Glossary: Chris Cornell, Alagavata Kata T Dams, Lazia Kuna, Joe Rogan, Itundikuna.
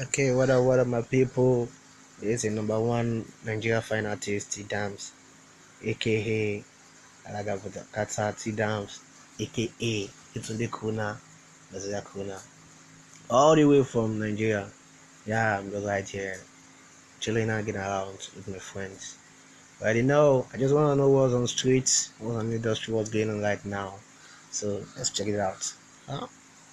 Okay, what up my people? This is number one Nigeria fine artist T Dams, aka Alagavata Kata T Dams, aka Itundikuna, Lazia Kuna, all the way from Nigeria. Yeah, I'm just right here, chilling and getting around with my friends. But you know, I just want to know what's on the streets, what's on the industry, what's going on right now. So let's check it out. Huh?